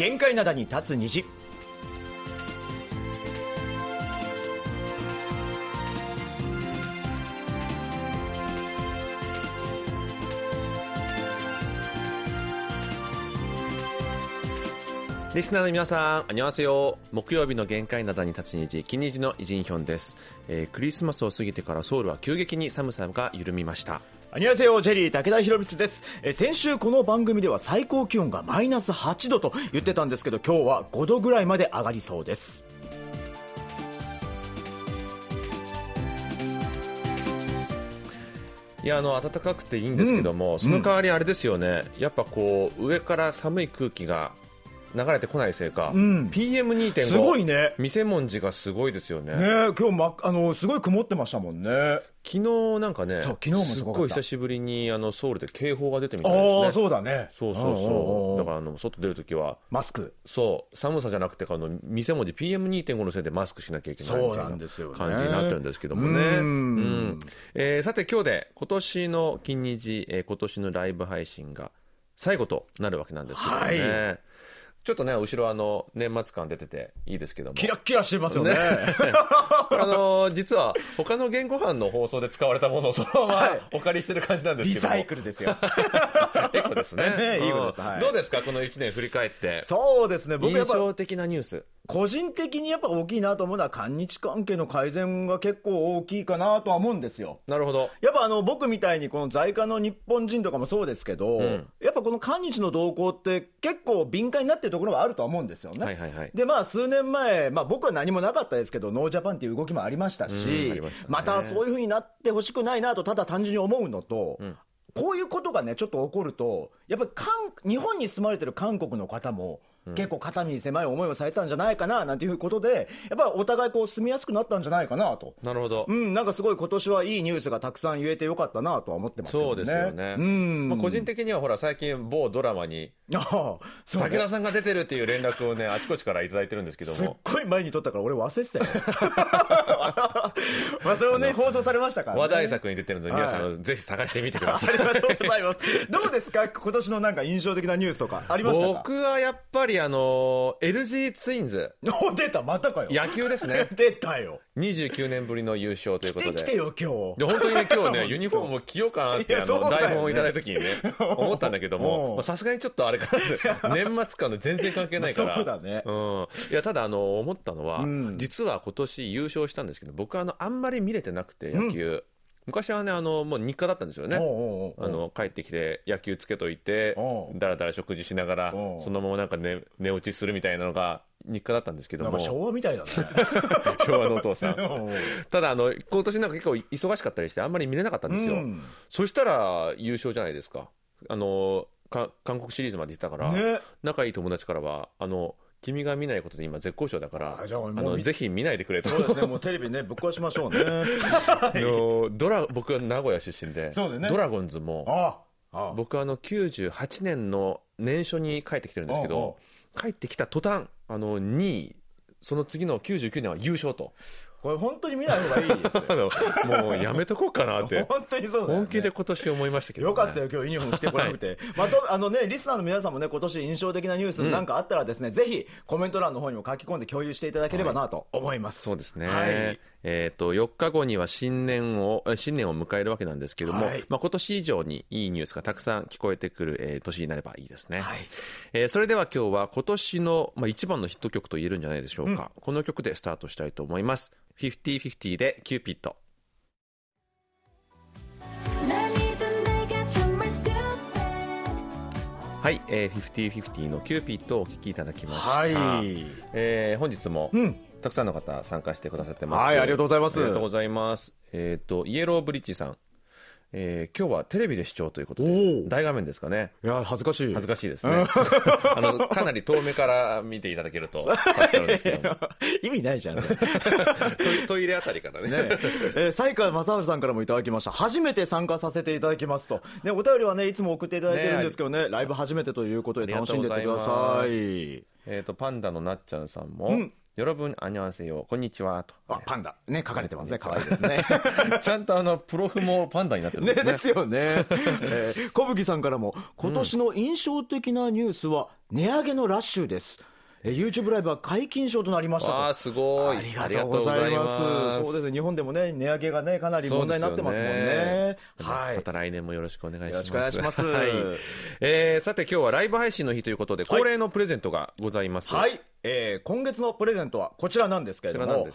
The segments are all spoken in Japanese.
限界灘に立つ虹。リスナーの皆さん、こんにちは。木曜日の限界灘に立つ虹、金虹のイジンヒョンです。クリスマスを過ぎてからソウルは急激に寒さが緩みました。こんにちは、ジェリー武田博光です。先週この番組では最高気温がマイナス8度と言ってたんですけど、今日は5度ぐらいまで上がりそうです。いや、暖かくていいんですけども、その代わりあれですよね、やっぱこう上から寒い空気が流れてこないせいか、PM2.5 すごいね。店文字がすごいですよね。ね、今日、すごい曇ってましたもんね。昨日なんかね、すごい久しぶりにソウルで警報が出てみたいですね。あ、そうだね。そう。だから外出るときはマスク。そう、寒さじゃなくて店文字 PM2.5 のせいでマスクしなきゃいけないみたいな感じになってるんですけどもね。さて今日で今年の金日、今年のライブ配信が最後となるわけなんですけどもね。はい、ちょっとね、後ろ年末感出てていいですけども、キラッキラしてますよね。実は他の言語班の放送で使われたものをそのままお借りしてる感じなんですけども、リサイクルですよ。エコですね。いいことです。どうですか、この1年振り返って。そうですね、僕やっぱ印象的なニュース、個人的にやっぱ大きいなと思うのは韓日関係の改善が結構大きいかなとは思うんですよ。なるほど。やっぱ僕みたいにこの在韓の日本人とかもそうですけど、やっぱこの韓日の動向って結構敏感になってるところはあるとは思うんですよね。はいはいはい。で、数年前、僕は何もなかったですけどノージャパンっていう動きもありましたし、またそういう風になってほしくないなとただ単純に思うのと、こういうことがねちょっと起こるとやっぱり日本に住まれてる韓国の方も結構肩身狭い思いをされたんじゃないかななんていうことで、やっぱお互い住みやすくなったんじゃないかなと。なるほど。なんかすごい今年はいいニュースがたくさん言えてよかったなとは思ってますけどね。そうですよね。個人的にはほら最近某ドラマに武田さんが出てるっていう連絡をねあちこちからいただいてるんですけども、すっごい前に撮ったから俺忘れてたよ。それをね放送されましたからね。話題作に出てるので皆さんぜひ探してみてください。ありがとうございます。どうですか、今年のなんか印象的なニュースとかありましたか？僕はやっぱりLG ツインズ。出た、またかよ。野球ですね。出たよ。29年ぶりの優勝ということで。来てよ今日。で、本当にね今日ねユニフォームを着ようかなって台本をいただいた時にね思ったんだけども、さすがにちょっとあれかな、年末感の全然関係ないから。そうだね。いや、ただ思ったのは、実は今年優勝したんですけど、僕はあんまり見れてなくて野球。昔はねもう日課だったんですよね。帰ってきて野球つけといてだらだら食事しながらそのままなんか寝落ちするみたいなのが日課だったんですけども、なんか昭和みたいだね。昭和のお父さん。ただ今年なんか結構忙しかったりしてあんまり見れなかったんですよ、そしたら優勝じゃないですか。韓国シリーズまで行ってたから、ね、仲いい友達からは君が見ないことで今絶好調だからぜひ見ないでくれと。そうですね、もうテレビねぶっ壊しましょうね。僕は名古屋出身で、ね、ドラゴンズも僕は98年の年初に帰ってきてるんですけど、帰ってきた途端2位、その次の99年は優勝と。これ本当に見ない方がいいですよ。もうやめとこうかなって本当にそうだよね、本気で今年思いましたけど、ね、よかったよ今日ユニフォーム着てこなくて。リスナーの皆さんもね今年印象的なニュースなんかあったらですね、ぜひコメント欄の方にも書き込んで共有していただければなと思います、そうですね、4日後には新年を迎えるわけなんですけども、今年以上にいいニュースがたくさん聞こえてくる、年になればいいですね、それでは今日は今年の、一番のヒット曲と言えるんじゃないでしょうか、この曲でスタートしたいと思います。50-50 で Cupid。はい、50-50 の Cupid をお聴きいただきました。本日もたくさんの方参加してくださってます。ありがとうございます。ありがとうございます。イエローブリッジさん。今日はテレビで視聴ということで大画面ですかね。いや、恥ずかしいですね。かなり遠目から見ていただけると助かるんですけど意味ないじゃん、ね、トイレあたりからね。才川正治さんからもいただきました。初めて参加させていただきますと、ね、お便りはねいつも送っていただいてるんですけどね、ライブ初めてということで楽しんでってください。パンダのなっちゃんさんも、よろぶんあにょんせよ、こんにちはと。あ、パンダね、書かれてますね。可愛いですね。ちゃんとプロフもパンダになってるんですね。ねですよね。小吹さんからも、今年の印象的なニュースは値上げのラッシュです。YouTube ライブは解禁賞となりましたと。あ、すごい。ありがとうございます。そうですね。日本でもね、値上げがね、かなり問題になってますもんね。はい。また来年もよろしくお願いします。よろしくお願いします。はい。さて今日はライブ配信の日ということで、恒例のプレゼントがございます。はい。今月のプレゼントはこちらなんですけれども、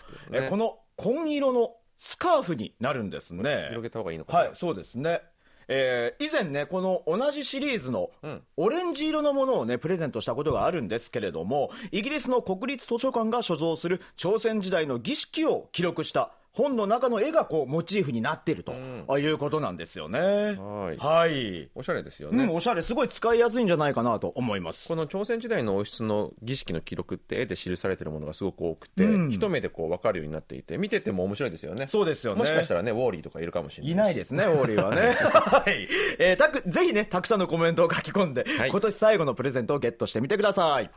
この紺色のスカーフになるんですね。広げた方がいいのかな。はい、そうですね。以前ね、この同じシリーズのオレンジ色のものをねプレゼントしたことがあるんですけれども、イギリスの国立図書館が所蔵する朝鮮時代の儀式を記録した本の中の絵がこうモチーフになっていると、いうことなんですよね。はい、はい、おしゃれですよね。おしゃれ、すごい使いやすいんじゃないかなと思います。この朝鮮時代の王室の儀式の記録って絵で記されているものがすごく多くて、一目でこう分かるようになっていて、見てても面白いですよね。そうですよね。もしかしたらね、ウォーリーとかいるかもしれない。いないですね、ウォーリーはね。はい、ぜひね、たくさんのコメントを書き込んで、はい、今年最後のプレゼントをゲットしてみてください。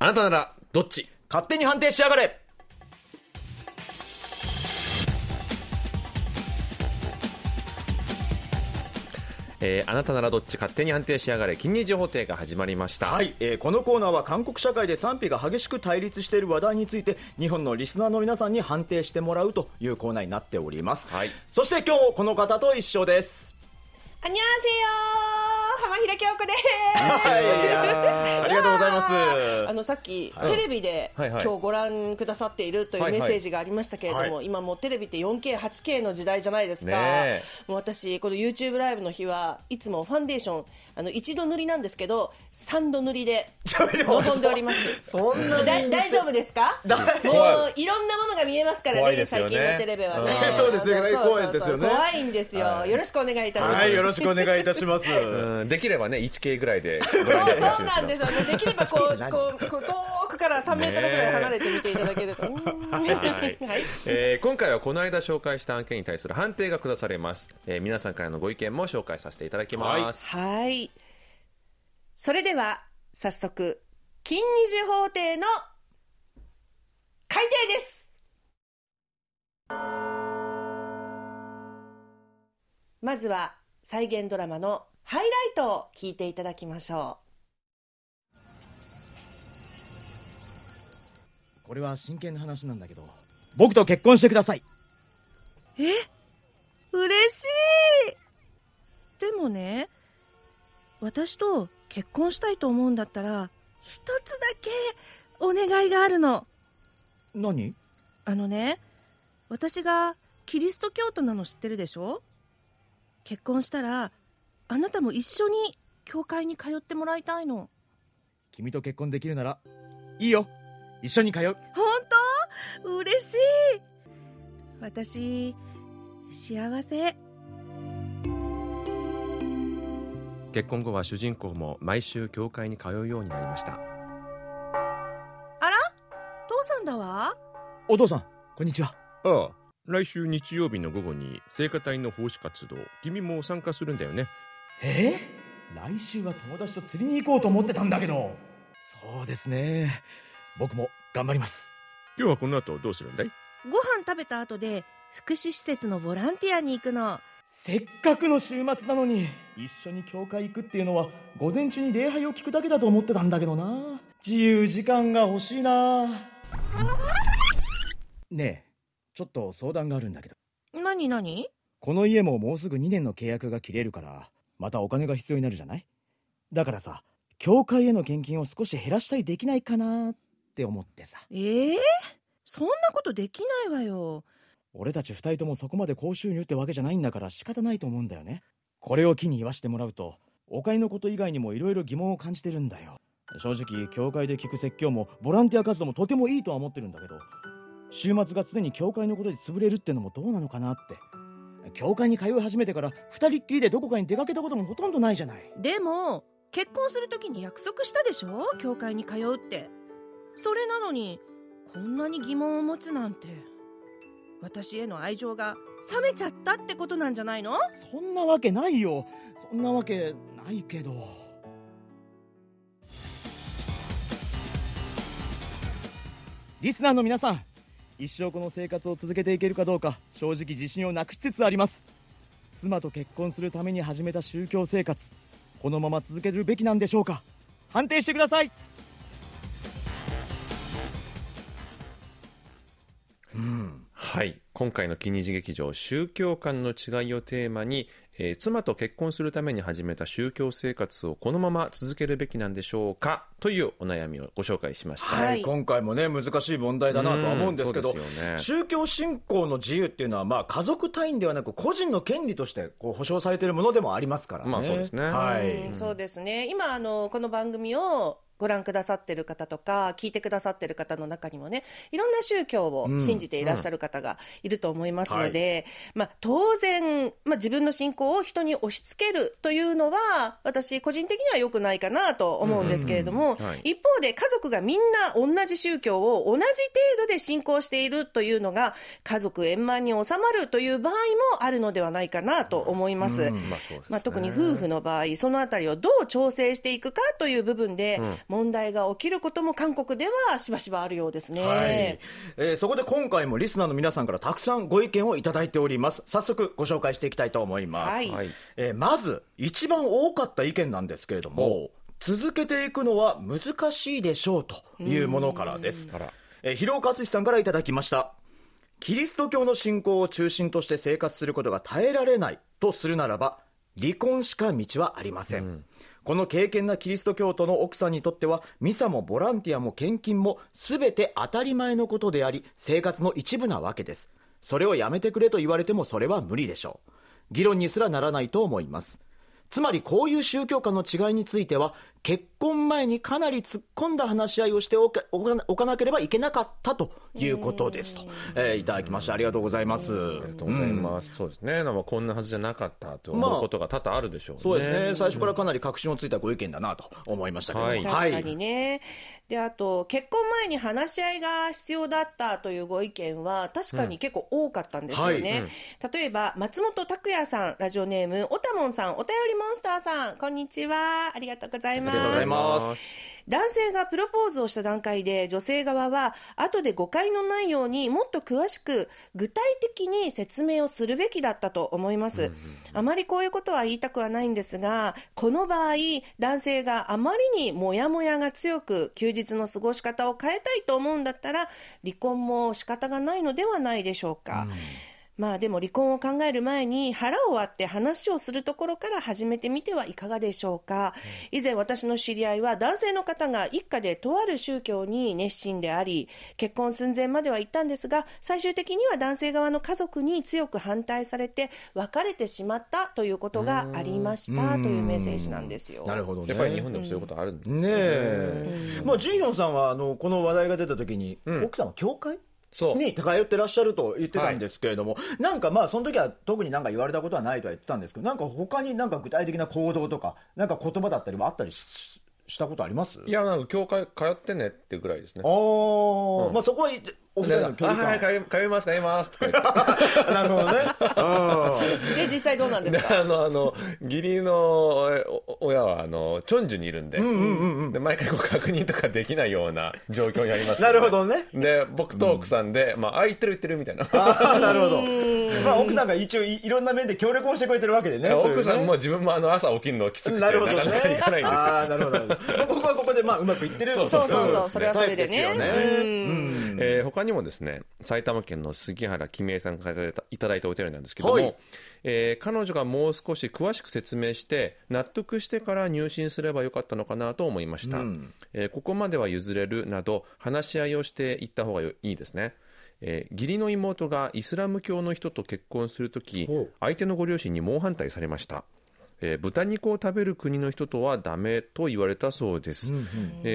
あなたならどっち？勝手に判定しやがれ。あなたならどっち勝手に判定しやがれ、金日法廷が始まりました。はい、このコーナーは韓国社会で賛否が激しく対立している話題について、日本のリスナーの皆さんに判定してもらうというコーナーになっております。はい、そして今日この方と一緒です。こんにちは。浜平京子です。ありがとうございます。さっきテレビで今日ご覧くださっているというメッセージがありましたけれども、今もうテレビって 4K、8K の時代じゃないですか、ね、もう私この YouTube ライブの日はいつもファンデーション一度塗りなんですけど3度塗りで臨んでおります。そんな大丈夫ですか？もういろんなものが見えますからね、最近のテレビはね。そうですね、怖いですよね。怖いんですよ。よろしくお願いいたします。はい、よろしくお願いいたします。できればね 1K ぐらいで。そうなんですよ。できればこう遠くから3メートルぐらい離れて見ていただけると。今回はこの間紹介した案件に対する判定が下されます。皆さんからのご意見も紹介させていただきます。はい、それでは早速金二次法廷の開廷です。まずは再現ドラマのハイライトを聞いていただきましょう。これは真剣な話なんだけど、僕と結婚してください。嬉しい。でもね、私と結婚したいと思うんだったら一つだけお願いがあるの。何？私がキリスト教徒なの知ってるでしょ？結婚したらあなたも一緒に教会に通ってもらいたいの。君と結婚できるならいいよ、一緒に通う。本当？嬉しい。私幸せ。結婚後は主人公も毎週教会に通うようになりました。あら、父さんだわ。お父さん、こんにちは。ああ、来週日曜日の午後に聖歌隊の奉仕活動、君も参加するんだよね。来週は友達と釣りに行こうと思ってたんだけど。そうですね、僕も頑張ります。今日はこの後どうするんだい？ご飯食べた後で福祉施設のボランティアに行くの。せっかくの週末なのに一緒に教会行くっていうのは午前中に礼拝を聞くだけだと思ってたんだけどな。自由時間が欲しいな。ねえ、ちょっと相談があるんだけど。何？この家ももうすぐ2年の契約が切れるからまたお金が必要になるじゃない。だからさ、教会への献金を少し減らしたりできないかなって思ってさ。そんなことできないわよ。俺たち2人ともそこまで高収入ってわけじゃないんだから仕方ないと思うんだよね。これを機に言わしてもらうと、お金のこと以外にもいろいろ疑問を感じてるんだよ。正直教会で聞く説教もボランティア活動もとてもいいとは思ってるんだけど、週末が常に教会のことで潰れるってのもどうなのかなって。教会に通い始めてから二人っきりでどこかに出かけたこともほとんどないじゃない。でも結婚するときに約束したでしょ、教会に通うって。それなのにこんなに疑問を持つなんて。私への愛情が冷めちゃったってことなんじゃないの？そんなわけないよ。そんなわけないけど。リスナーの皆さん、一生この生活を続けていけるかどうか正直自信をなくしつつあります。妻と結婚するために始めた宗教生活、このまま続けるべきなんでしょうか？判定してください。はい、今回の金日劇場、宗教観の違いをテーマに、妻と結婚するために始めた宗教生活をこのまま続けるべきなんでしょうかというお悩みをご紹介しました。はい、今回もね、難しい問題だなとは思うんですけど、ね、宗教信仰の自由っていうのは、まあ、家族単位ではなく個人の権利としてこう保障されているものでもありますからね。まあ、そうですね。はい、そうですね。今この番組をご覧くださってる方とか聞いてくださってる方の中にもね、いろんな宗教を信じていらっしゃる方がいると思いますので、はい、まあ、当然、まあ、自分の信仰を人に押し付けるというのは私個人的には良くないかなと思うんですけれども、はい、一方で家族がみんな同じ宗教を同じ程度で信仰しているというのが家族円満に収まるという場合もあるのではないかなと思います。特に夫婦の場合、そのあたりをどう調整していくかという部分で、問題が起きることも韓国ではしばしばあるようですね。はい、そこで今回もリスナーの皆さんからたくさんご意見をいただいております。早速ご紹介していきたいと思います。はい、まず一番多かった意見なんですけれども、続けていくのは難しいでしょうというものからです。広岡敦さんからいただきました。キリスト教の信仰を中心として生活することが耐えられないとするならば、離婚しか道はありません。この敬虔なキリスト教徒の奥さんにとっては、ミサもボランティアも献金も全て当たり前のことであり、生活の一部なわけです。それをやめてくれと言われてもそれは無理でしょう。議論にすらならないと思います。つまりこういう宗教観の違いについては、結婚前にかなり突っ込んだ話し合いをしておかなければいけなかったということですと、いただきました。ありがとうございます。ありがとうございます。そうですね、こんなはずじゃなかったと思うことが多々あるでしょうね。まあ、そうですね、最初からかなり確信をついたご意見だなと思いましたけども、はい、確かにね。で、あと結婚前に話し合いが必要だったというご意見は確かに結構多かったんですよね。例えば松本拓也さん、ラジオネームおたもんさん、お便りモンスターさん、こんにちは。ありがとうございます。男性がプロポーズをした段階で、女性側は後で誤解のないようにもっと詳しく具体的に説明をするべきだったと思います。あまりこういうことは言いたくはないんですが、この場合男性があまりにモヤモヤが強く休日の過ごし方を変えたいと思うんだったら、離婚も仕方がないのではないでしょうか。まあ、でも離婚を考える前に腹を割って話をするところから始めてみてはいかがでしょうか。以前私の知り合いは男性の方が一家でとある宗教に熱心であり、結婚寸前までは行ったんですが、最終的には男性側の家族に強く反対されて別れてしまったということがありましたというメッセージなんですよ。なるほどね。やっぱり日本でもそういうことあるんですよね。まあ、ジンヒョンさんはこの話題が出た時に、奥さんは教会に通ってらっしゃると言ってたんですけれども、なんかまあその時は特になんか言われたことはないとは言ってたんですけど、なんか他になんか具体的な行動とかなんか言葉だったりもあったりしたことあります？いや、なんか教会通ってねってぐらいですね。まあ、そこはお二人の距離感、通いますとか言ってなるほどね。で、実際どうなんですか？義理の親はチョンジュにいるんで、で毎回確認とかできないような状況にあります、ね。なるほどね。で、僕と奥さんで、まあ言ってるみたいな。なるほど。まあ、奥さんが一応 いろんな面で協力をしてくれてるわけでね。奥さんも自分も朝起きるのきつくてなかなか行かないんですよ。なるほどね。ここはここでまあうまくいってる。そう、それはそれでね。他にもですね、埼玉県の杉原紀明さんからいただいたお便りなんですけども、彼女がもう少し詳しく説明して納得してから入信すればよかったのかなと思いました。ここまでは譲れるなど話し合いをしていった方がいいですね。義理の妹がイスラム教の人と結婚するとき、相手のご両親に猛反対されました。豚肉を食べる国の人とはダメと言われたそうです。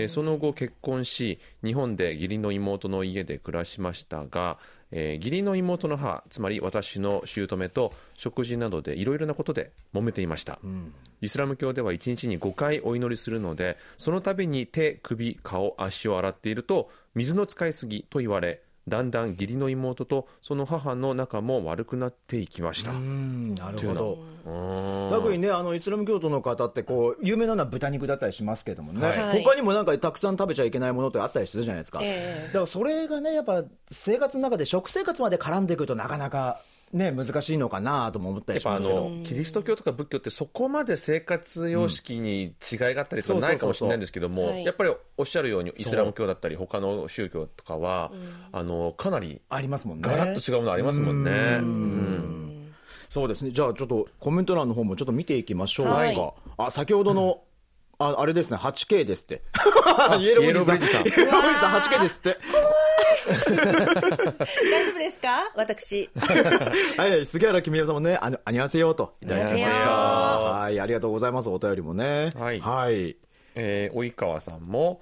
その後結婚し、日本で義理の妹の家で暮らしましたが、義理の妹の母、つまり私の姑と食事などでいろいろなことで揉めていました。イスラム教では1日に5回お祈りするので、その度に手、首、顔、足を洗っていると水の使いすぎと言われ、だんだん義理の妹とその母の仲も悪くなっていきました。なるほど。特にね、イスラム教徒の方ってこう有名なのは豚肉だったりしますけどもね、はい、他にもなんかたくさん食べちゃいけないものってあったりするじゃないですか、だからそれがねやっぱ生活の中で食生活まで絡んでいくとなかなかね、難しいのかなとも思ったりしますけど、キリスト教とか仏教ってそこまで生活様式に違いがあったりとかないかもしれないんですけども、やっぱりおっしゃるようにイスラム教だったり他の宗教とかはかなりガラッと違うものありますもんね。そうですね。じゃあちょっとコメント欄の方もちょっと見ていきましょうか、はい、あ、先ほどの、あれですね 8K ですってイエローブリッジさん 8K ですって大丈夫ですか私はい、はい、杉原君代さんもねあにゃせよといただきました。はい、ありがとうございます。お便りもね、はい、はい、及川さんも、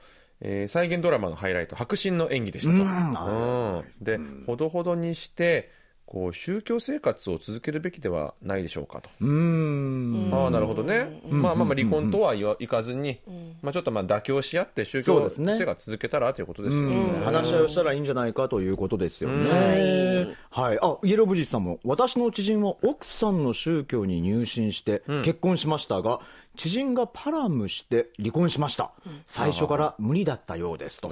再現ドラマのハイライト迫真の演技でしたと、で、ほどほどにしてこう宗教生活を続けるべきではないでしょうかと。ああ、なるほどね、まあ離婚とはいかずに、ちょっと妥協し合って宗教生活続けたらということですよね、話し合いをしたらいいんじゃないかということですよね。はい、あ、イエローブジーさんも、私の知人は奥さんの宗教に入信して結婚しましたが、知人がパラムして離婚しました。最初から無理だったようですと。こ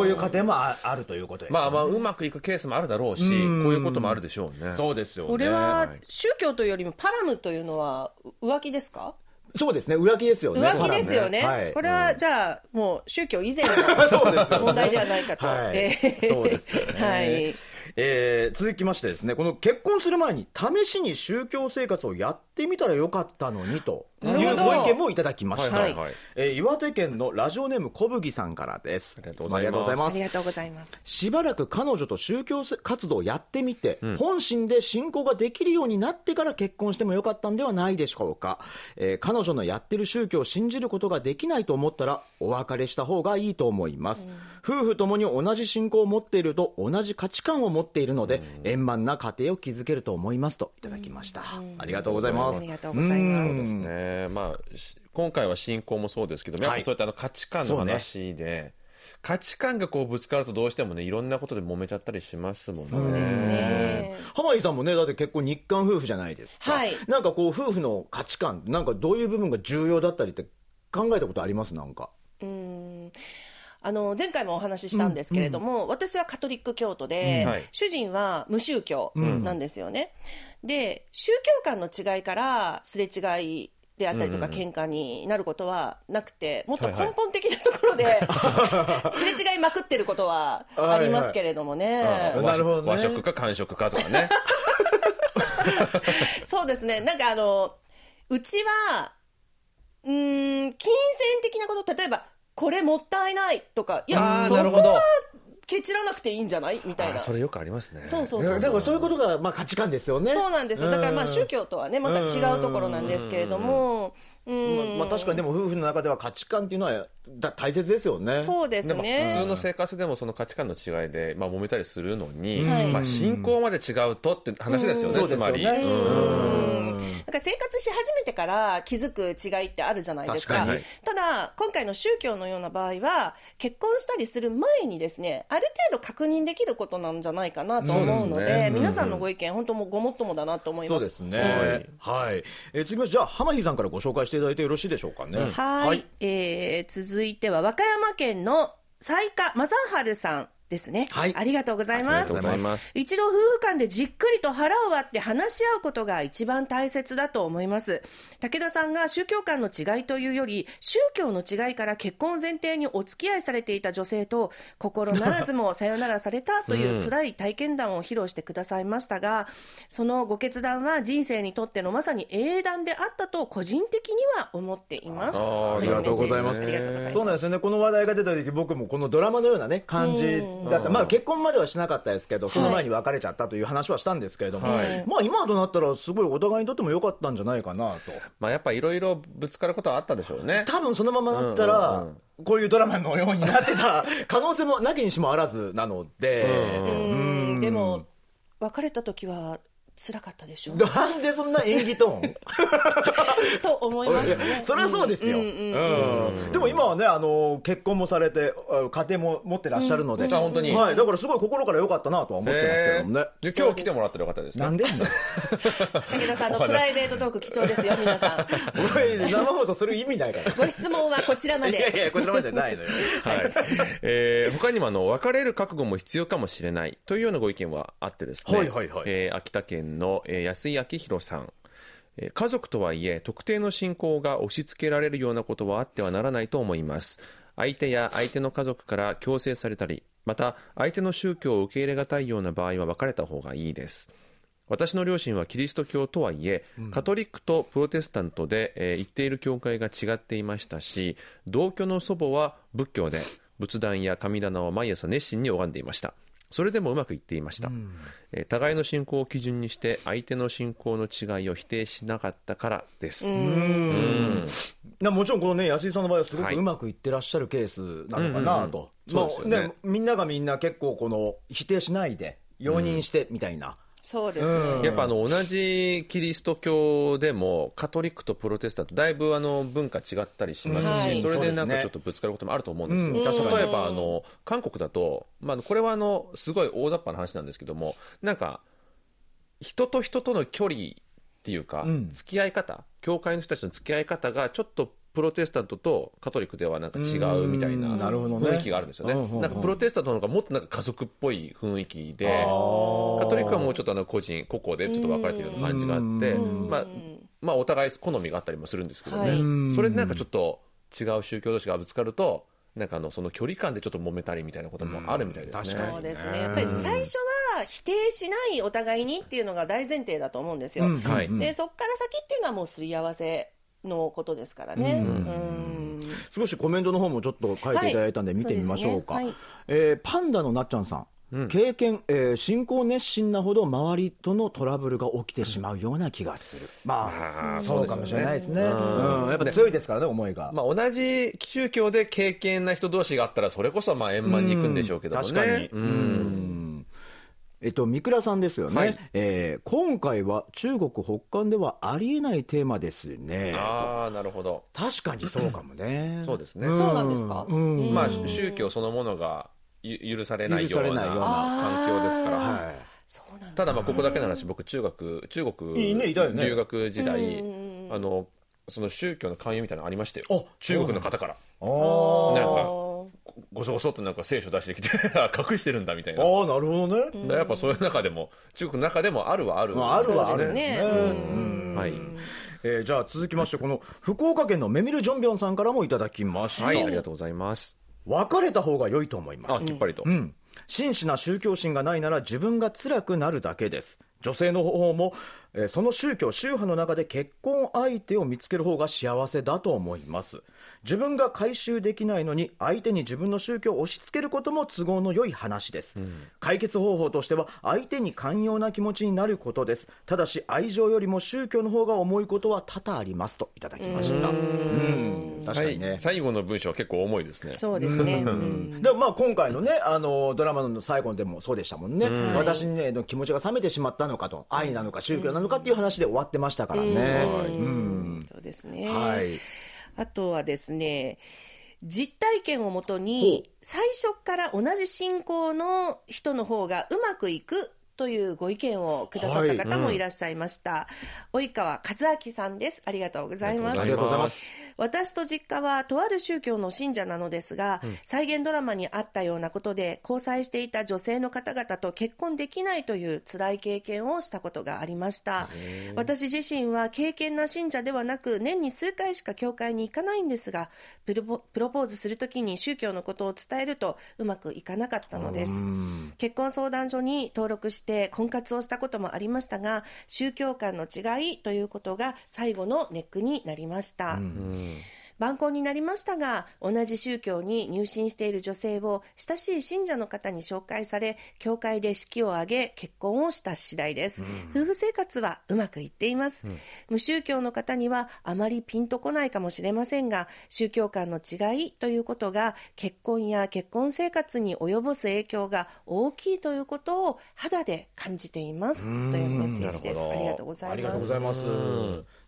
ういう家庭もあるということです、ね。うまくいくケースもあるだろうし、こういうこともあるでしょうね。そうですよね。これは宗教というよりもパラムというのは浮気ですか？そうですね、浮気ですよね。浮気ですよね。はい、これはじゃあもう宗教以前の問題ではないかと。そうですよね。はい。続きましてですね、この結婚する前に試しに宗教生活をやってみたらよかったのにというご意見もいただきました、岩手県のラジオネーム小麦さんからです。ありがとうございます。ありがとうございます。しばらく彼女と宗教活動をやってみて、本心で信仰ができるようになってから結婚してもよかったんではないでしょうか、彼女のやってる宗教を信じることができないと思ったらお別れした方がいいと思います、夫婦ともに同じ信仰を持っていると同じ価値観を持っているので、円満な家庭を築けると思いますといただきました、ありがとうございます。ありがとうございます。そうですね、今回は信仰もそうですけども、やっぱそういった価値観の話で、価値観がこうぶつかるとどうしてもね、いろんなことで揉めちゃったりしますもんね。そうですね。濱井さんもね、だって結構日韓夫婦じゃないですか、なんかこう夫婦の価値観、なんかどういう部分が重要だったりって考えたことあります？なんか前回もお話ししたんですけれども、私はカトリック教徒で、主人は無宗教なんですよね、で、宗教観の違いからすれ違いであったりとか喧嘩になることはなくて、もっと根本的なところですれ違いまくってることはありますけれどもね。和食か韓食かとかねそうですね。なんかうちは金銭的なこと、例えばこれもったいないとか、いや、そこはケチらなくていいんじゃないみたいな。それよくありますね。そうだからそういうことが価値観ですよね。そうなんですよ。だから宗教とはね、また違うところなんですけれども、確かにでも夫婦の中では価値観っていうのは大切ですよね。そうですね。普通の生活でもその価値観の違いで揉めたりするのに、信仰まで違うとって話ですよね。つまりなんか生活し始めてから気づく違いってあるじゃないですか。ただ今回の宗教のような場合は、結婚したりする前にですね、ある程度確認できることなんじゃないかなと思うので、皆さんのご意見本当もごもっともだなと思います。そうですね。はい。続きまして、じゃあ浜井さんからご紹介していただいてよろしいでしょうかね。はい。続いては和歌山県の雑賀正春さんですね。はい、ありがとうございます。一度夫婦間でじっくりと腹を割って話し合うことが一番大切だと思います。武田さんが宗教間の違いというより、宗教の違いから結婚を前提にお付き合いされていた女性と心ならずもさよならされたという辛い体験談を披露してくださいましたが、そのご決断は人生にとってのまさに英断であったと個人的には思っています。ありがとうございます。そうなんですよね。この話題が出た時、僕もこのドラマのような、ね、感じだった。結婚まではしなかったですけど、その前に別れちゃったという話はしたんですけれども、今となったらすごいお互いにとっても良かったんじゃないかなと、やっぱいろいろぶつかることはあったでしょうね。多分そのままだったら、こういうドラマのようになってた可能性もなきにしもあらずなので、でも別れた時は辛かったでしょう。なんでそんな演技トーンと思いますね。それはそうですよ、うんうんうん、でも今はね結婚もされて家庭も持ってらっしゃるので、うんうん、本当に、はい、だからすごい心から良かったなとは思ってますけどもね、今日来てもらったら良かったですね。なんで武田さんプライベートトーク貴重ですよ皆さん生放送する意味ないからご質問はこちらまでいやいやこちらまでないのよ、はい他にも別れる覚悟も必要かもしれないというようなご意見はあってですね、はいはいはい、秋田県の安井明弘さん、家族とはいえ特定の信仰が押し付けられるようなことはあってはならないと思います。相手や相手の家族から強制されたり、また相手の宗教を受け入れがたいような場合は別れた方がいいです。私の両親はキリスト教とはいえカトリックとプロテスタントで、行っている教会が違っていましたし、同居の祖母は仏教で仏壇や神棚を毎朝熱心に拝んでいました。それでもうまくいっていました、うん、互いの信仰を基準にして相手の信仰の違いを否定しなかったからです。もちろんこの、ね、安井さんの場合はすごくうまくいってらっしゃるケースなのかなと、みんながみんな結構この否定しないで容認してみたいな、うんそうですね、うん、やっぱ同じキリスト教でもカトリックとプロテスタントだいぶ文化違ったりしますし、はい、それでなんかちょっとぶつかることもあると思うんですよ、うん、例えば韓国だと、これはすごい大雑把な話なんですけども、なんか人と人との距離っていうか、うん、付き合い方、教会の人たちの付き合い方がちょっとプロテスタントとカトリックではなんか違うみたいな雰囲気があるんですよね。なんかプロテスタントの方がもっとなんか家族っぽい雰囲気で、カトリックはもうちょっと個々でちょっと分かれているような感じがあって、まあお互い好みがあったりもするんですけどね、はい、それでなんかちょっと違う宗教同士がぶつかるとなんかその距離感でちょっと揉めたりみたいなこともあるみたいですね、うん、そうですね。やっぱり最初は否定しないお互いにっていうのが大前提だと思うんですよ、うんはい、でそっから先っていうのはもうすり合わせのことですからね、うんうん、少しコメントの方もちょっと書いていただいたんで見てみましょうか、はいそうですねはいパンダのなっちゃんさん、うん、経験、信仰熱心なほど周りとのトラブルが起きてしまうような気がする、うん、まあそうかもしれないですね、うんうん、やっぱ強いですからね思いが、まあ、同じ宗教で経験な人同士があったらそれこそまあ円満にいくんでしょうけどもね、うん、確かに、うんうん三倉さんですよね、はい今回は中国北韓ではありえないテーマですね。ああなるほど、確かにそうかもねそうですね、うん、そうなんですか、うんまあ、宗教そのものが許されないような環境ですから、はい、そうなんですね。ただまあここだけの話、僕中国留学時代その宗教の勧誘みたいなのありましたよ、中国の方から。あなんかごそごそっとなんか聖書出してきて隠してるんだみたいな。ああなるほどね。だやっぱそれの中でも中国の中でもあるはあるんです、まあ、あるはあるんですね、うんはいじゃあ続きましてこの福岡県のメミルジョンビョンさんからもいただきました、はい、ありがとうございます。別れた方が良いと思います。あきっぱりと、うん、真摯な宗教心がないなら自分が辛くなるだけです。女性の方も、その宗教宗派の中で結婚相手を見つける方が幸せだと思います。自分が改宗できないのに相手に自分の宗教を押し付けることも都合の良い話です、うん、解決方法としては相手に寛容な気持ちになることです。ただし愛情よりも宗教の方が重いことは多々ありますといただきました。うん確かにね、最後の文章は結構重いですね。そうですねでもまあ今回のねドラマの最後でもそうでしたもんね、うん、私に、ね、気持ちが冷めてしまったのかと、愛なのか宗教なのかっていう話で終わってましたからね、うんうん、そうですね、はい、あとはですね実体験をもとに最初から同じ信仰の人の方がうまくいくというご意見をくださった方もいらっしゃいました、はいうん、及川和明さんです。ありがとうございます。私と実家はとある宗教の信者なのですが、うん、再現ドラマにあったようなことで交際していた女性の方々と結婚できないという辛い経験をしたことがありました。私自身は敬虔な信者ではなく年に数回しか教会に行かないんですが、プロポーズするときに宗教のことを伝えるとうまくいかなかったのです。結婚相談所に登録して婚活をしたこともありましたが、宗教観の違いということが最後のネックになりました。晩婚になりましたが、同じ宗教に入信している女性を親しい信者の方に紹介され、教会で式を挙げ結婚をした次第です、うん、夫婦生活はうまくいっています、うん、無宗教の方にはあまりピンとこないかもしれませんが、宗教観の違いということが結婚や結婚生活に及ぼす影響が大きいということを肌で感じていますというメッセージです。ありがとうございます。ありがとうございます、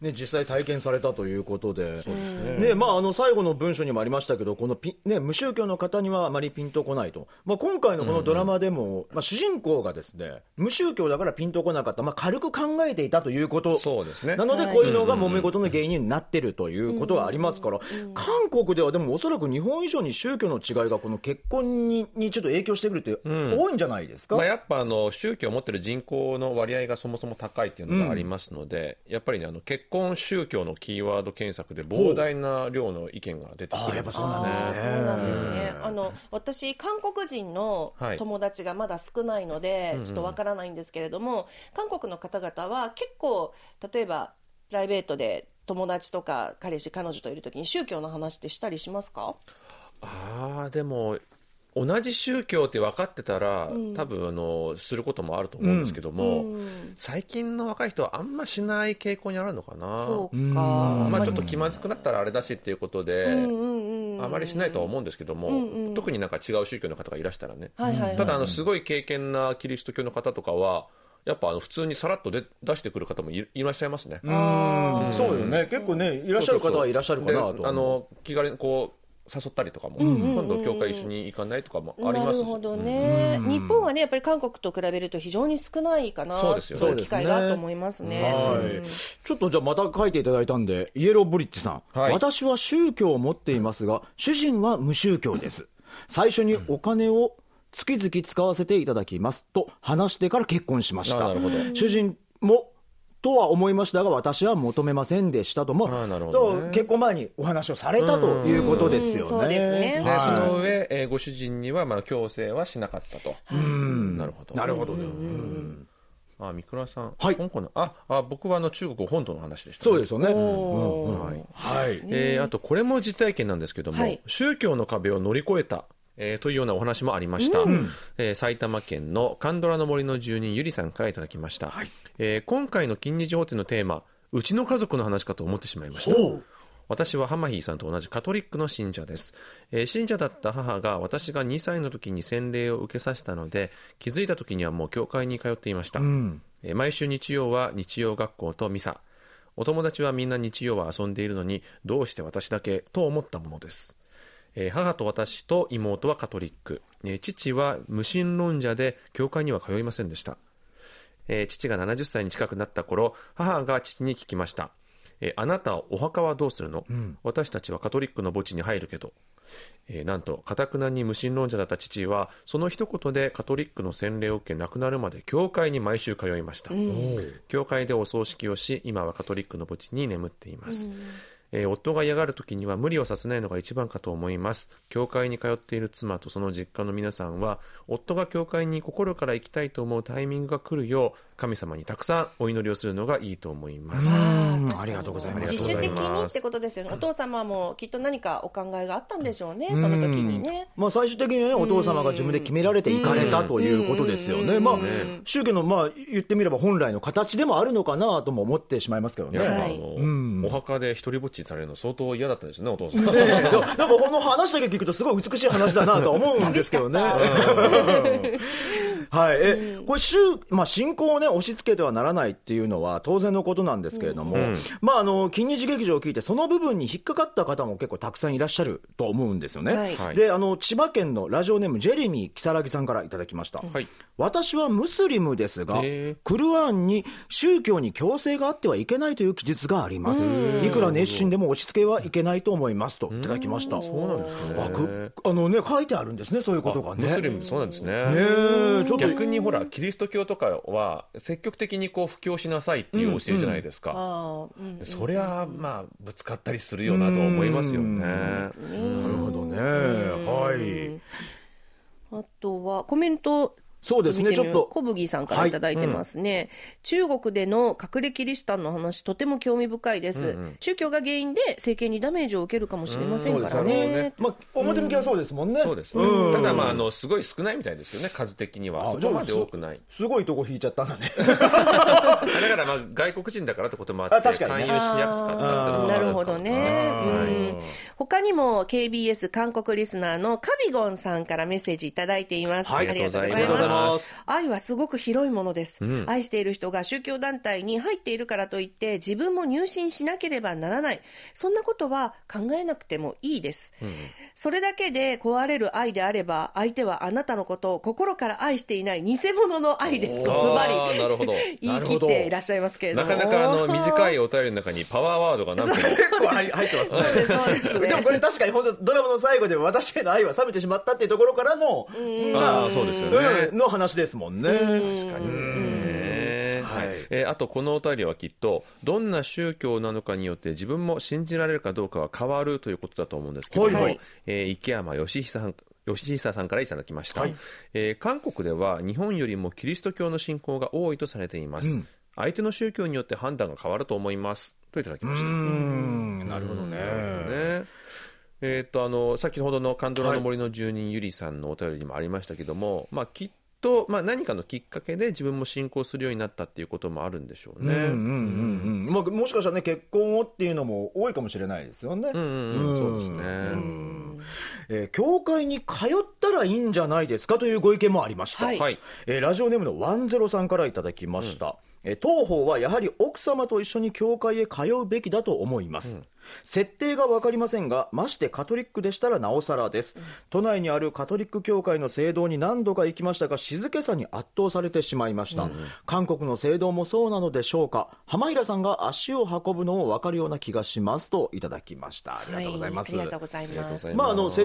ね、実際体験されたということで、そうですね。で、まあ、最後の文章にもありましたけど、この無宗教の方にはあまりピンとこないと、まあ、今回のこのドラマでも、まあ、主人公がですね、無宗教だからピンとこなかった、まあ、軽く考えていたということ、そうですね、なのでこういうのが揉め事の原因になっているということはありますから、韓国ではでもおそらく日本以上に宗教の違いがこの結婚 にちょっと影響してくるって多いんじゃないですか、うん、まあ、やっぱ宗教を持っている人口の割合がそもそも高いっていうのがありますので、うん、やっぱりね、結婚宗教のキーワード検索で膨大な量の意見が出てきて、やっぱそうなんですね。そうなんですね。私、韓国人の友達がまだ少ないので、はい、ちょっとわからないんですけれども、うんうん、韓国の方々は結構、例えばプライベートで友達とか彼氏彼女といるときに宗教の話ってしたりしますか？ああ、でも同じ宗教って分かってたら、うん、多分することもあると思うんですけども、うん、最近の若い人はあんましない傾向にあるのかな。そうか、まあ、ちょっと気まずくなったらあれだしっていうことで、あまりしないとは思うんですけども、うんうん、特になんか違う宗教の方がいらしたらね、はいはいはい、ただすごい経験なキリスト教の方とかはやっぱ普通にさらっと出してくる方も いらっしゃいますね。うん、そうよね。結構ね、いらっしゃる方はいらっしゃるかなと。そうそうそう。で、気軽にこう誘ったりとかも、うんうんうん、今度教会一緒に行かないとかもありますし。なるほどね、うんうん、日本はね、やっぱり韓国と比べると非常に少ないかな、そうですよ、ね、そういう機会がと思いますね、はい、うん、ちょっとじゃあまた書いていただいたんで、イエローブリッジさん、はい、私は宗教を持っていますが主人は無宗教です。最初にお金を月々使わせていただきますと話してから結婚しました。なるほど。主人もとは思いましたが私は求めませんでしたとも、ね、結婚前にお話をされたということですよね。そうですね。で、はい、その上、ご主人にはまあ強制はしなかったと。なるほど。なるほどね。あ、三倉さん、はい、香港の僕は中国本土の話でした、ね、そうですよね、はいはい、あとこれも実体験なんですけども、はい、宗教の壁を乗り越えたというようなお話もありました、うん、埼玉県のカンドラの森の住人ゆりさんからいただきました、はい、今回の金日法廷のテーマ、うちの家族の話かと思ってしまいました。私はハマヒーさんと同じカトリックの信者です、信者だった母が私が2歳の時に洗礼を受けさせたので、気づいた時にはもう教会に通っていました、うん、毎週日曜は日曜学校とミサ、お友達はみんな日曜は遊んでいるのにどうして私だけと思ったものです。母と私と妹はカトリック、父は無神論者で教会には通いませんでした。父が70歳に近くなった頃、母が父に聞きました。あなたお墓はどうするの？うん、私たちはカトリックの墓地に入るけど。なんと頑なに無神論者だった父はその一言でカトリックの洗礼を受け亡くなるまで教会に毎週通いました。うん、教会でお葬式をし、今はカトリックの墓地に眠っています。うん、夫が嫌がるときには無理をさせないのが一番かと思います。教会に通っている妻とその実家の皆さんは、夫が教会に心から行きたいと思うタイミングが来るよう、神様にたくさんお祈りをするのがいいと思います。ありがとうございます。自主的にってことですよね。お父様もきっと何かお考えがあったんでしょうね、その時にね。まあ、最終的には、ね、お父様が自分で決められていかれたということですよね。まあ、宗教の、まあ、言ってみれば本来の形でもあるのかなとも思ってしまいますけどね。はい、お墓で一人ぼっちされるの相当嫌だったですね、お父さん。なんかこの話だけ聞くとすごい美しい話だなとは思うんですけどね。はい、これ信仰を、ね、押し付けてはならないっていうのは当然のことなんですけれども、うん、まあ、金日劇場を聞いてその部分に引っかかった方も結構たくさんいらっしゃると思うんですよね、はい、で、千葉県のラジオネームジェレミー木更木さんからいただきました、はい、私はムスリムですがクルアンに宗教に強制があってはいけないという記述があります。いくら熱心でも押し付けはいけないと思いますといただきました。そうなんですね。ね、書いてあるんですね、そういうことがね。ムスリムってそうなんですね。ちょっと逆にほらキリスト教とかは積極的にこう布教しなさいっていう教えじゃないですか、うんうん、それはまあぶつかったりするよなと思いますよね。そうですね。なるほどね。はい。あとはコメントそうですね、ちょっと小麦さんからいただいてますね、はい、うん、中国での隠れキリシタンの話とても興味深いです、うんうん、宗教が原因で政権にダメージを受けるかもしれませんからね、まあ、表向きはそうですもんね、うん、そうですね、うん、ただ、まあ、すごい少ないみたいですけどね、数的にはそこまで多くない。すごいとこ引いちゃったんだねだから、まあ、外国人だからってこともあって勧誘しやすかったのかなるほどね、うん、他にも KBS 韓国リスナーのカビゴンさんからメッセージいただいています、はい、ありがとうございます。愛はすごく広いものです、うん、愛している人が宗教団体に入っているからといって自分も入信しなければならない、そんなことは考えなくてもいいです、うん、それだけで壊れる愛であれば相手はあなたのことを心から愛していない偽物の愛ですとズバリ言い切っていらっしゃいますけれども、なかなか短いお便りの中にパワーワードが何か結構入ってますね。そうですねでもこれ確かに本当ドラマの最後で私への愛は冷めてしまったっていうところからの、まあ、そうですよね、の話ですもんね。確かに、はい、あとこのお便りはきっとどんな宗教なのかによって自分も信じられるかどうかは変わるということだと思うんですけども、はい、池山義久さんからいただきました、はい、韓国では日本よりもキリスト教の信仰が多いとされています、うん、相手の宗教によって判断が変わると思いますといただきました。なるほどね、先ほどのカンドラの森の住人、はい、ゆりさんのお便りにもありましたけども、まあ、きっと、まあ、何かのきっかけで自分も信仰するようになったっていうこともあるんでしょうね。もしかしたらね、結婚をっていうのも多いかもしれないですよね。そうですね、教会に通ったらいいんじゃないですかというご意見もありました、はい、ラジオネームの10さんからいただきました、うん、当方はやはり奥様と一緒に教会へ通うべきだと思います、うん、設定が分かりませんが、ましてカトリックでしたらなおさらです、うん、都内にあるカトリック教会の聖堂に何度か行きましたが、静けさに圧倒されてしまいました、うん、韓国の聖堂もそうなのでしょうか。浜平さんが足を運ぶのを分かるような気がしますといただきました。ありがとうございます。設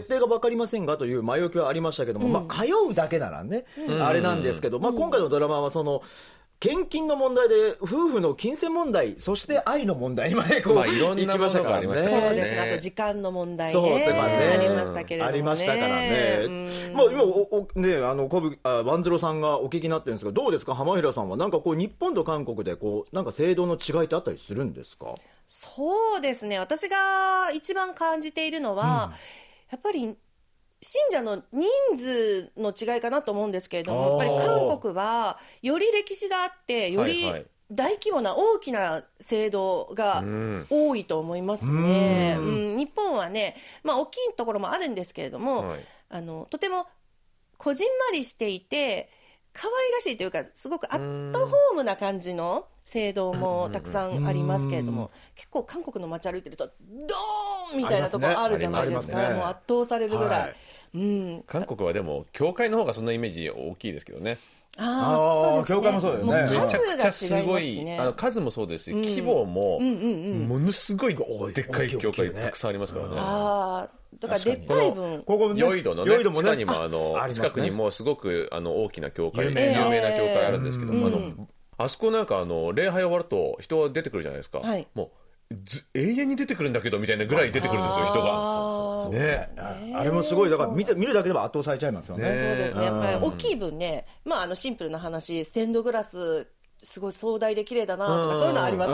定が分かりませんがという前置きはありましたけども、うん、まあ、通うだけならね、うん、あれなんですけど、まあ、今回のドラマはその献金の問題で夫婦の金銭問題、そして愛の問題にまでこう、まあ、いろんなものがありましたからね。そうですね、あと時間の問題、ね、ありましたけれどもね、ありましたからね、まあ、今10さんがお聞きになってるんですが、どうですか浜平さんは、なんかこう日本と韓国でこうなんか制度の違いってあったりするんですか？そうですね、私が一番感じているのは、うん、やっぱり信者の人数の違いかなと思うんですけれども、やっぱり韓国はより歴史があってより大規模な大きな聖堂が多いと思いますね、うんうん、日本はね、まあ、大きいところもあるんですけれども、はい、とてもこじんまりしていて可愛らしいというか、すごくアットホームな感じの聖堂もたくさんありますけれども、結構韓国の街歩いてるとドーンみたいなところあるじゃないですか、もう圧倒されるぐらい、はい、うん、韓国はでも教会の方がそんなイメージ大きいですけどね。ああ、教会もそうだよね。めちゃくちゃすごい、数もそうですし、規模もものすごいでっかい教会たくさんありますからね。ああ、だからでっかい分、ここね、ヨイドのね、地下にも近くにもすごく大きな教会、有名な教会あるんですけど、あそこなんか礼拝終わると人が出てくるじゃないですか。はい、もう永遠に出てくるんだけどみたいなぐらい出てくるんですよ、人が。そうそうそう、ね、あれもすごい、だから見るだけでも圧倒されちゃいますよね。そうですね、やっぱり大きい分ね、まあ、シンプルな話、ステンドグラスすごい壮大で綺麗だなとか、そういうのあります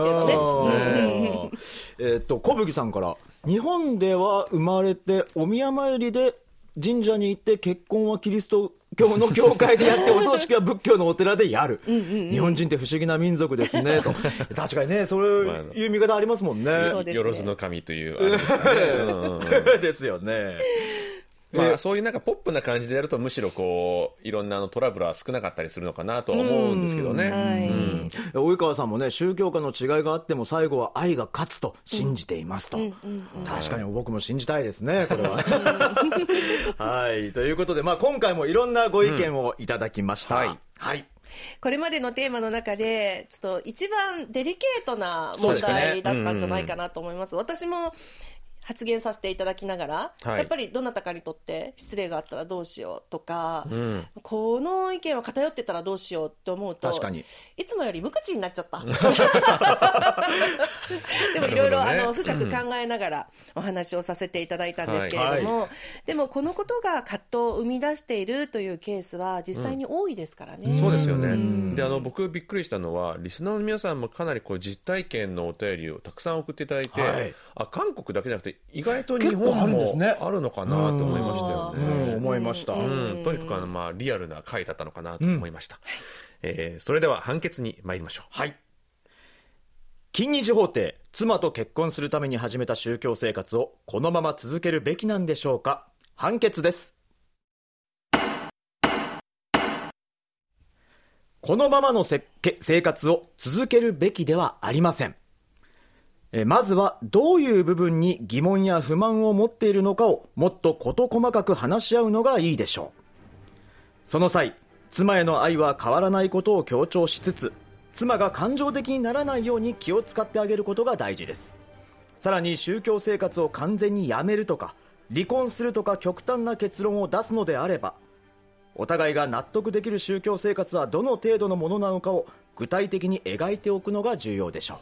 けどね。小吹さんから、日本では生まれてお宮参りで神社に行って、結婚はキリスト教の教会でやって、お葬式は仏教のお寺でやる日本人って不思議な民族ですねと。確かにね、そういう見方ありますもんね。よろずの神というですよね。まあ、そういうなんかポップな感じでやると、むしろこういろんなトラブルは少なかったりするのかなと思うんですけどね。及川さんもね、宗教家の違いがあっても最後は愛が勝つと信じていますと、確かに僕も信じたいですね、これは。はい、ということで、まあ、今回もいろんなご意見をいただきました、うん、はい、はい、これまでのテーマの中でちょっと一番デリケートな問題だったんじゃないかなと思います。私も発言させていただきながら、はい、やっぱりどなたかにとって失礼があったらどうしようとか、うん、この意見は偏ってたらどうしようと思うと、確かにいつもより無口になっちゃったでもいろいろ深く考えながらお話をさせていただいたんですけれども、はいはい、でもこのことが葛藤を生み出しているというケースは実際に多いですからね、うん、そうですよね、うん、で僕びっくりしたのはリスナーの皆さんもかなりこう実体験のお便りをたくさん送っていただいて、はい、あ、韓国だけじゃなくて意外と日本もあるのかなと思いましたよね。思いました。とにかくリアルな回だったのかなと思いました。それでは判決に参りましょう。はい。金日法廷、妻と結婚するために始めた宗教生活をこのまま続けるべきなんでしょうか。判決です。このままの生活を続けるべきではありません。まずはどういう部分に疑問や不満を持っているのかをもっと事細かく話し合うのがいいでしょう。その際、妻への愛は変わらないことを強調しつつ、妻が感情的にならないように気を使ってあげることが大事です。さらに宗教生活を完全にやめるとか、離婚するとか極端な結論を出すのであれば、お互いが納得できる宗教生活はどの程度のものなのかを具体的に描いておくのが重要でしょう。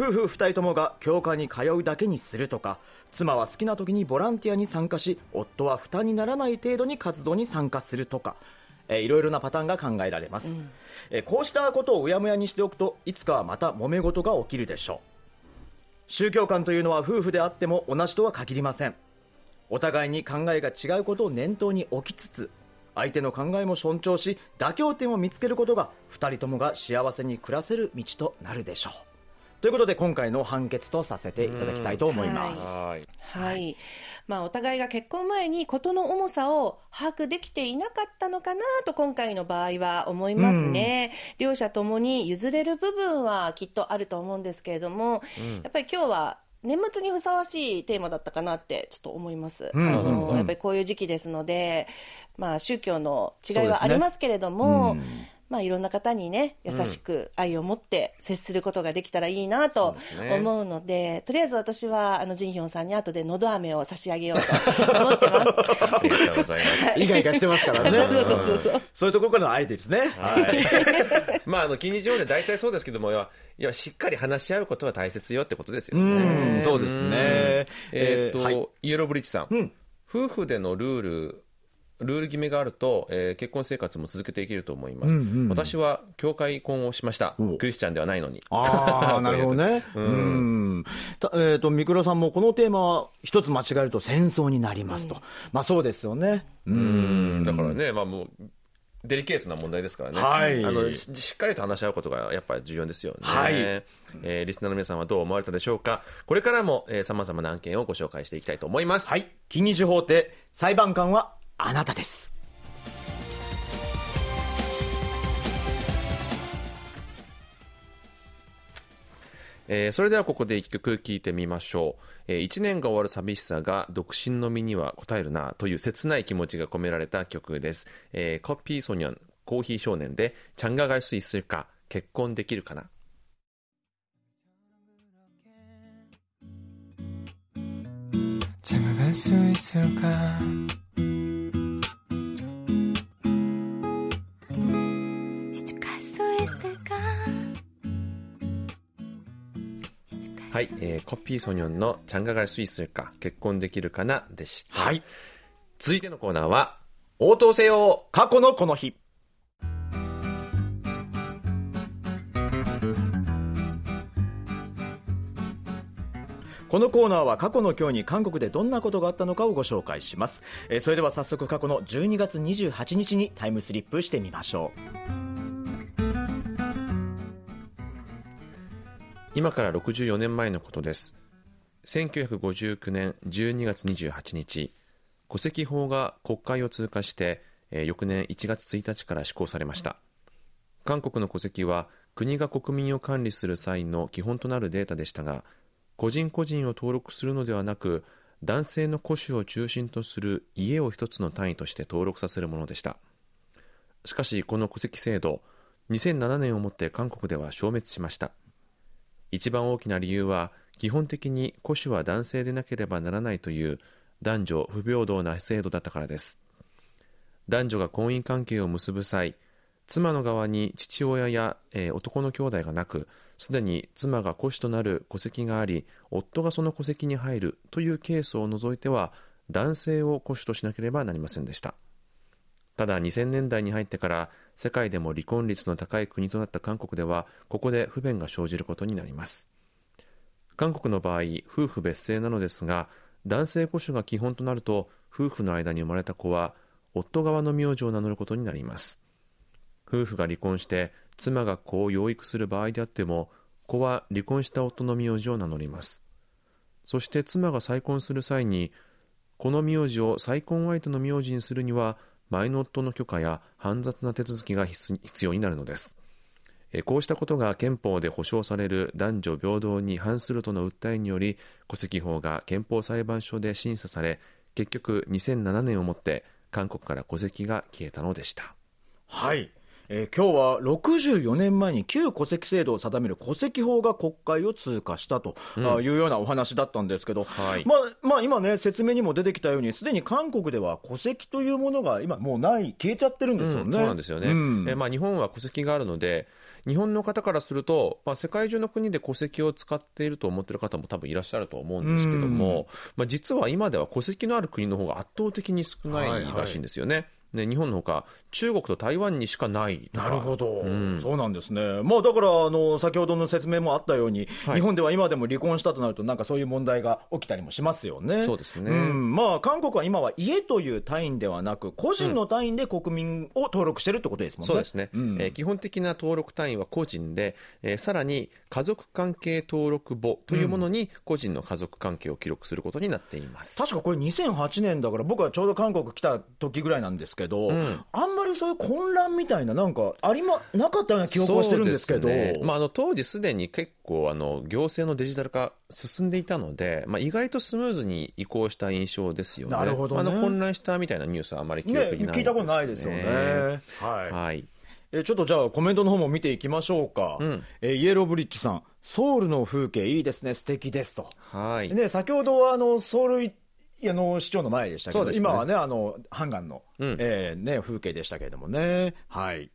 夫婦2人ともが教会に通うだけにするとか、妻は好きな時にボランティアに参加し、夫は負担にならない程度に活動に参加するとか、いろいろなパターンが考えられます、こうしたことをうやむやにしておくと、いつかはまた揉め事が起きるでしょう。宗教観というのは夫婦であっても同じとは限りません。お互いに考えが違うことを念頭に置きつつ、相手の考えも尊重し、妥協点を見つけることが2人ともが幸せに暮らせる道となるでしょう。ということで、今回の判決とさせていただきたいと思います。はい。はい。お互いが結婚前に事の重さを把握できていなかったのかなと今回の場合は思いますね。両者ともに譲れる部分はきっとあると思うんですけれども、やっぱり今日は年末にふさわしいテーマだったかなってちょっと思います、やっぱりこういう時期ですので、宗教の違いはありますけれども、いろんな方にね、優しく愛を持って接することができたらいいなと思うので、とりあえず私はジンヒョンさんに後でのど飴を差し上げようと思ってます。ありがとうございます。イガイガしてますからねそういうところからの愛ですね、はい、近日上で大体そうですけども、いやしっかり話し合うことは大切よってことですよね。そうですね。はい、イエローブリッジさん、夫婦でのルール決めがあると、結婚生活も続けていけると思います、私は教会婚をしました、クリスチャンではないのに。なるほどね。三倉さんもこのテーマは一つ間違えると戦争になりますと、そうですよね。だからね、もうデリケートな問題ですからね、はい、しっかりと話し合うことがやっぱり重要ですよね、はい。リスナーの皆さんはどう思われたでしょうか。これからもさまざまな案件をご紹介していきたいと思います、はい。近日法廷、裁判官はあなたです。それではここで一曲聴いてみましょう。1年が終わる寂しさが独身の身には応えるなという切ない気持ちが込められた曲です。コピーソニョン、コーヒー少年でチャンガガイスイするか、結婚できるかな。チャンガガイスイするか、はい。コピーソニョンのチャンガガイスイするか、結婚できるかなでした、はい、続いてのコーナーは応答せよ過去のこの日。このコーナーは過去の今日に韓国でどんなことがあったのかをご紹介します、それでは早速過去の12月28日にタイムスリップしてみましょう。今から64年前のことです。1959年12月28日、戸籍法が国会を通過して翌年1月1日から施行されました。韓国の戸籍は国が国民を管理する際の基本となるデータでしたが、個人個人を登録するのではなく、男性の戸主を中心とする家を一つの単位として登録させるものでした。しかしこの戸籍制度、2007年をもって韓国では消滅しました。一番大きな理由は基本的に戸主は男性でなければならないという男女不平等な制度だったからです。男女が婚姻関係を結ぶ際、妻の側に父親や、男の兄弟がなく、すでに妻が戸主となる戸籍があり、夫がその戸籍に入るというケースを除いては、男性を戸主としなければなりませんでした。ただ2000年代に入ってから世界でも離婚率の高い国となった韓国ではここで不便が生じることになります。韓国の場合夫婦別姓なのですが男性戸主が基本となると夫婦の間に生まれた子は夫側の名字を名乗ることになります。夫婦が離婚して妻が子を養育する場合であっても子は離婚した夫の名字を名乗ります。そして妻が再婚する際にこの名字を再婚相手の名字にするには前の夫の許可や煩雑な手続きが必要になるのです。こうしたことが憲法で保障される男女平等に反するとの訴えにより戸籍法が憲法裁判所で審査され結局2007年をもって韓国から戸籍が消えたのでした。はい、今日は64年前に旧戸籍制度を定める戸籍法が国会を通過したというようなお話だったんですけど、はい、まあ今ね説明にも出てきたようにすでに韓国では戸籍というものが今もうない消えちゃってるんですよね、うん、そうなんですよね、うん日本は戸籍があるので日本の方からすると、世界中の国で戸籍を使っていると思っている方も多分いらっしゃると思うんですけども、実は今では戸籍のある国の方が圧倒的に少ないらしいんですよね、はいはいね、日本のほか中国と台湾にしかないとか。なるほど、うん、そうなんですね、だから先ほどの説明もあったように、はい、日本では今でも離婚したとなるとなんかそういう問題が起きたりもしますよね。そうですね、韓国は今は家という単位ではなく個人の単位で国民を登録してるってことですもんね、そうですね、基本的な登録単位は個人で、さらに家族関係登録簿というものに個人の家族関係を記録することになっています、確かこれ2008年だから僕はちょうど韓国来た時ぐらいなんですけど、あんまりそういう混乱みたいななんかなかったような記憶はしてるんですけど、そうですね、当時すでに結構行政のデジタル化進んでいたので、意外とスムーズに移行した印象ですよね。なるほどね、混乱したみたいなニュースはあんまり記憶にないですね、聞いたことないですよね、はい、はいちょっとじゃあコメントの方も見ていきましょうか、イエローブリッジさんソウルの風景いいですね素敵ですと、はいね、先ほどはソウル市長の前でしたけど、ね、今はねハンガンの、風景でしたけれどもね、はい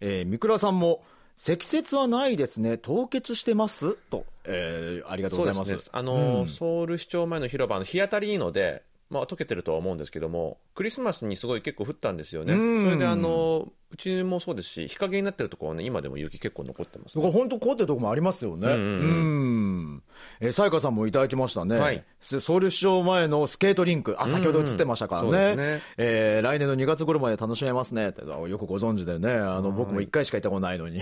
三倉さんも積雪はないですね凍結してますと、ありがとうございます。そうですね、ソウル市長前の広場の日当たりいいので溶けてるとは思うんですけどもクリスマスにすごい結構降ったんですよね。それでうちもそうですし日陰になってるところはね今でも雪結構残ってます、ね、本当凍ってるところもありますよね。さやかさんもいただきましたね、はい、ソウル市庁前のスケートリンク先ほど映ってましたから ね,、そうですね来年の2月頃まで楽しめますねってよくご存知でね僕も1回しか行ったことないのに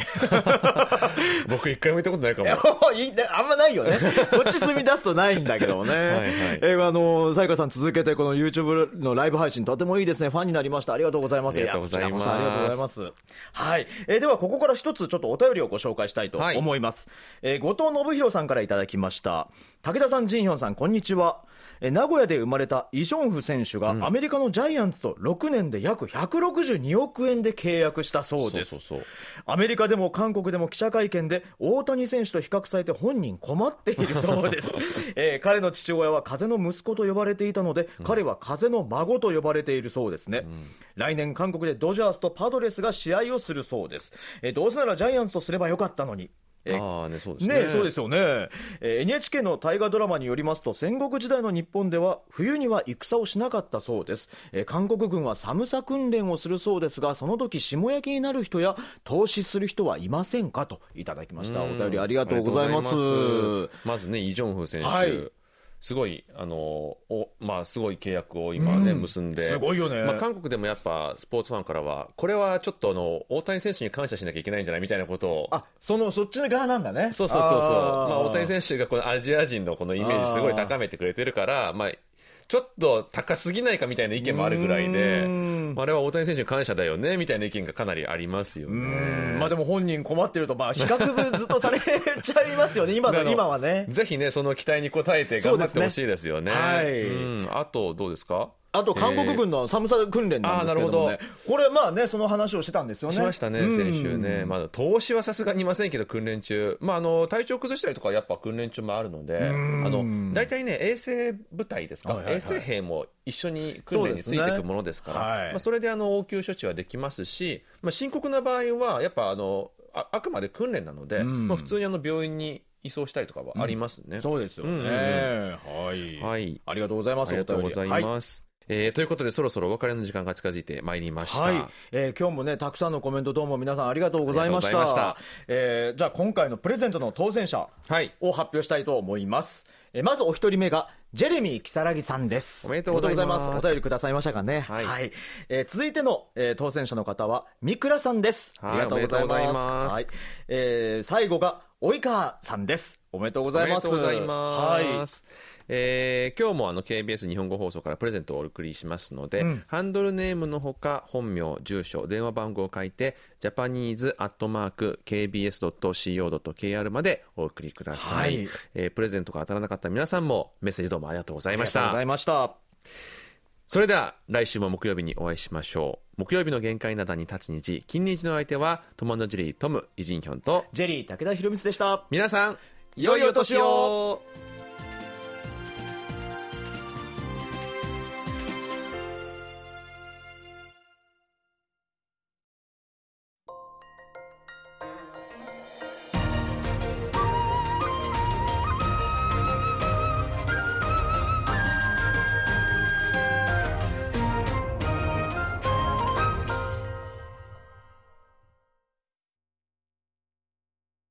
僕1回も行ったことないかもあんまないよねこっち住み出すとないんだけどねはい、はいさやかさん続けてこの YouTube のライブ配信とてもいいですねファンになりましたありがとうございます。ありがとうございますはいではここから一つちょっとお便りをご紹介したいと思います、後藤信弘さんからいただきました。武田さんジンヒョンさんこんにちは。名古屋で生まれたイ・ジョンフ選手がアメリカのジャイアンツと6年で約162億円で契約したそうです。そうアメリカでも韓国でも記者会見で大谷選手と比較されて本人困っているそうです、彼の父親は風の息子と呼ばれていたので、彼は風の孫と呼ばれているそうですね、来年韓国でドジャースとパドレスが試合をするそうです、どうせならジャイアンツとすればよかったのに。そうですよね。NHK の大河ドラマによりますと戦国時代の日本では冬には戦をしなかったそうです、韓国軍は寒さ訓練をするそうですがその時霜焼けになる人や凍死する人はいませんかといただきました。お便りありがとうございます。まずねイ・ジョンフ選手、はいすごいすごい契約を今ね結んで、すごいよね。韓国でもやっぱスポーツファンからはこれはちょっと大谷選手に感謝しなきゃいけないんじゃないみたいなことをそっちの側なんだね。そう大谷選手がこのアジア人のこのイメージすごい高めてくれてるからちょっと高すぎないかみたいな意見もあるぐらいで、あれは大谷選手に感謝だよねみたいな意見がかなりありますよね。でも本人困ってると比較ずっとされちゃいますよね今はね。ぜひねその期待に応えて頑張ってほしいですよね。はいあとどうですかあと韓国軍の寒さ訓練なんですけどもね、これまあねその話をしてたんですよね。しましたね先週ね。まだ投資はさすがにいませんけど訓練中、まあ、あの体調崩したりとかやっぱ訓練中もあるので、だいたいね衛星部隊ですか、はいはいはい、衛星兵も一緒に訓練についていくものですから、はい、まあ、それであの応急処置はできますし、まあ、深刻な場合はやっぱあくまで訓練なので、まあ、普通にあの病院に移送したりとかはありますね、そうですよね、はいはい、ありがとうございます。ありがとうございます、ということでそろそろお別れの時間が近づいてまいりました、はい、今日もねたくさんのコメントどうも皆さんありがとうございました。じゃあ今回のプレゼントの当選者を発表したいと思います、まずお一人目がジェレミー木更木さんです。おめでとうございます。お便りくださいましたかね、はいはい、続いての、当選者の方は三倉さんです。ありがとうございます、はい、最後が及川さんです。おめでとうございます。おめでとうございます、はい、今日もあの KBS 日本語放送からプレゼントをお送りしますので、ハンドルネームのほか本名住所電話番号を書いて Japanese@kbs.co.kr までお送りください、はい、プレゼントが当たらなかった皆さんもメッセージどうもありがとうございました。ありがとうございました。それでは来週も木曜日にお会いしましょう。木曜日の限界なだに立つ日、金日の相手はトマノジェリートムイジンヒョンとジェリー武田博光でした。皆さん良いお年を。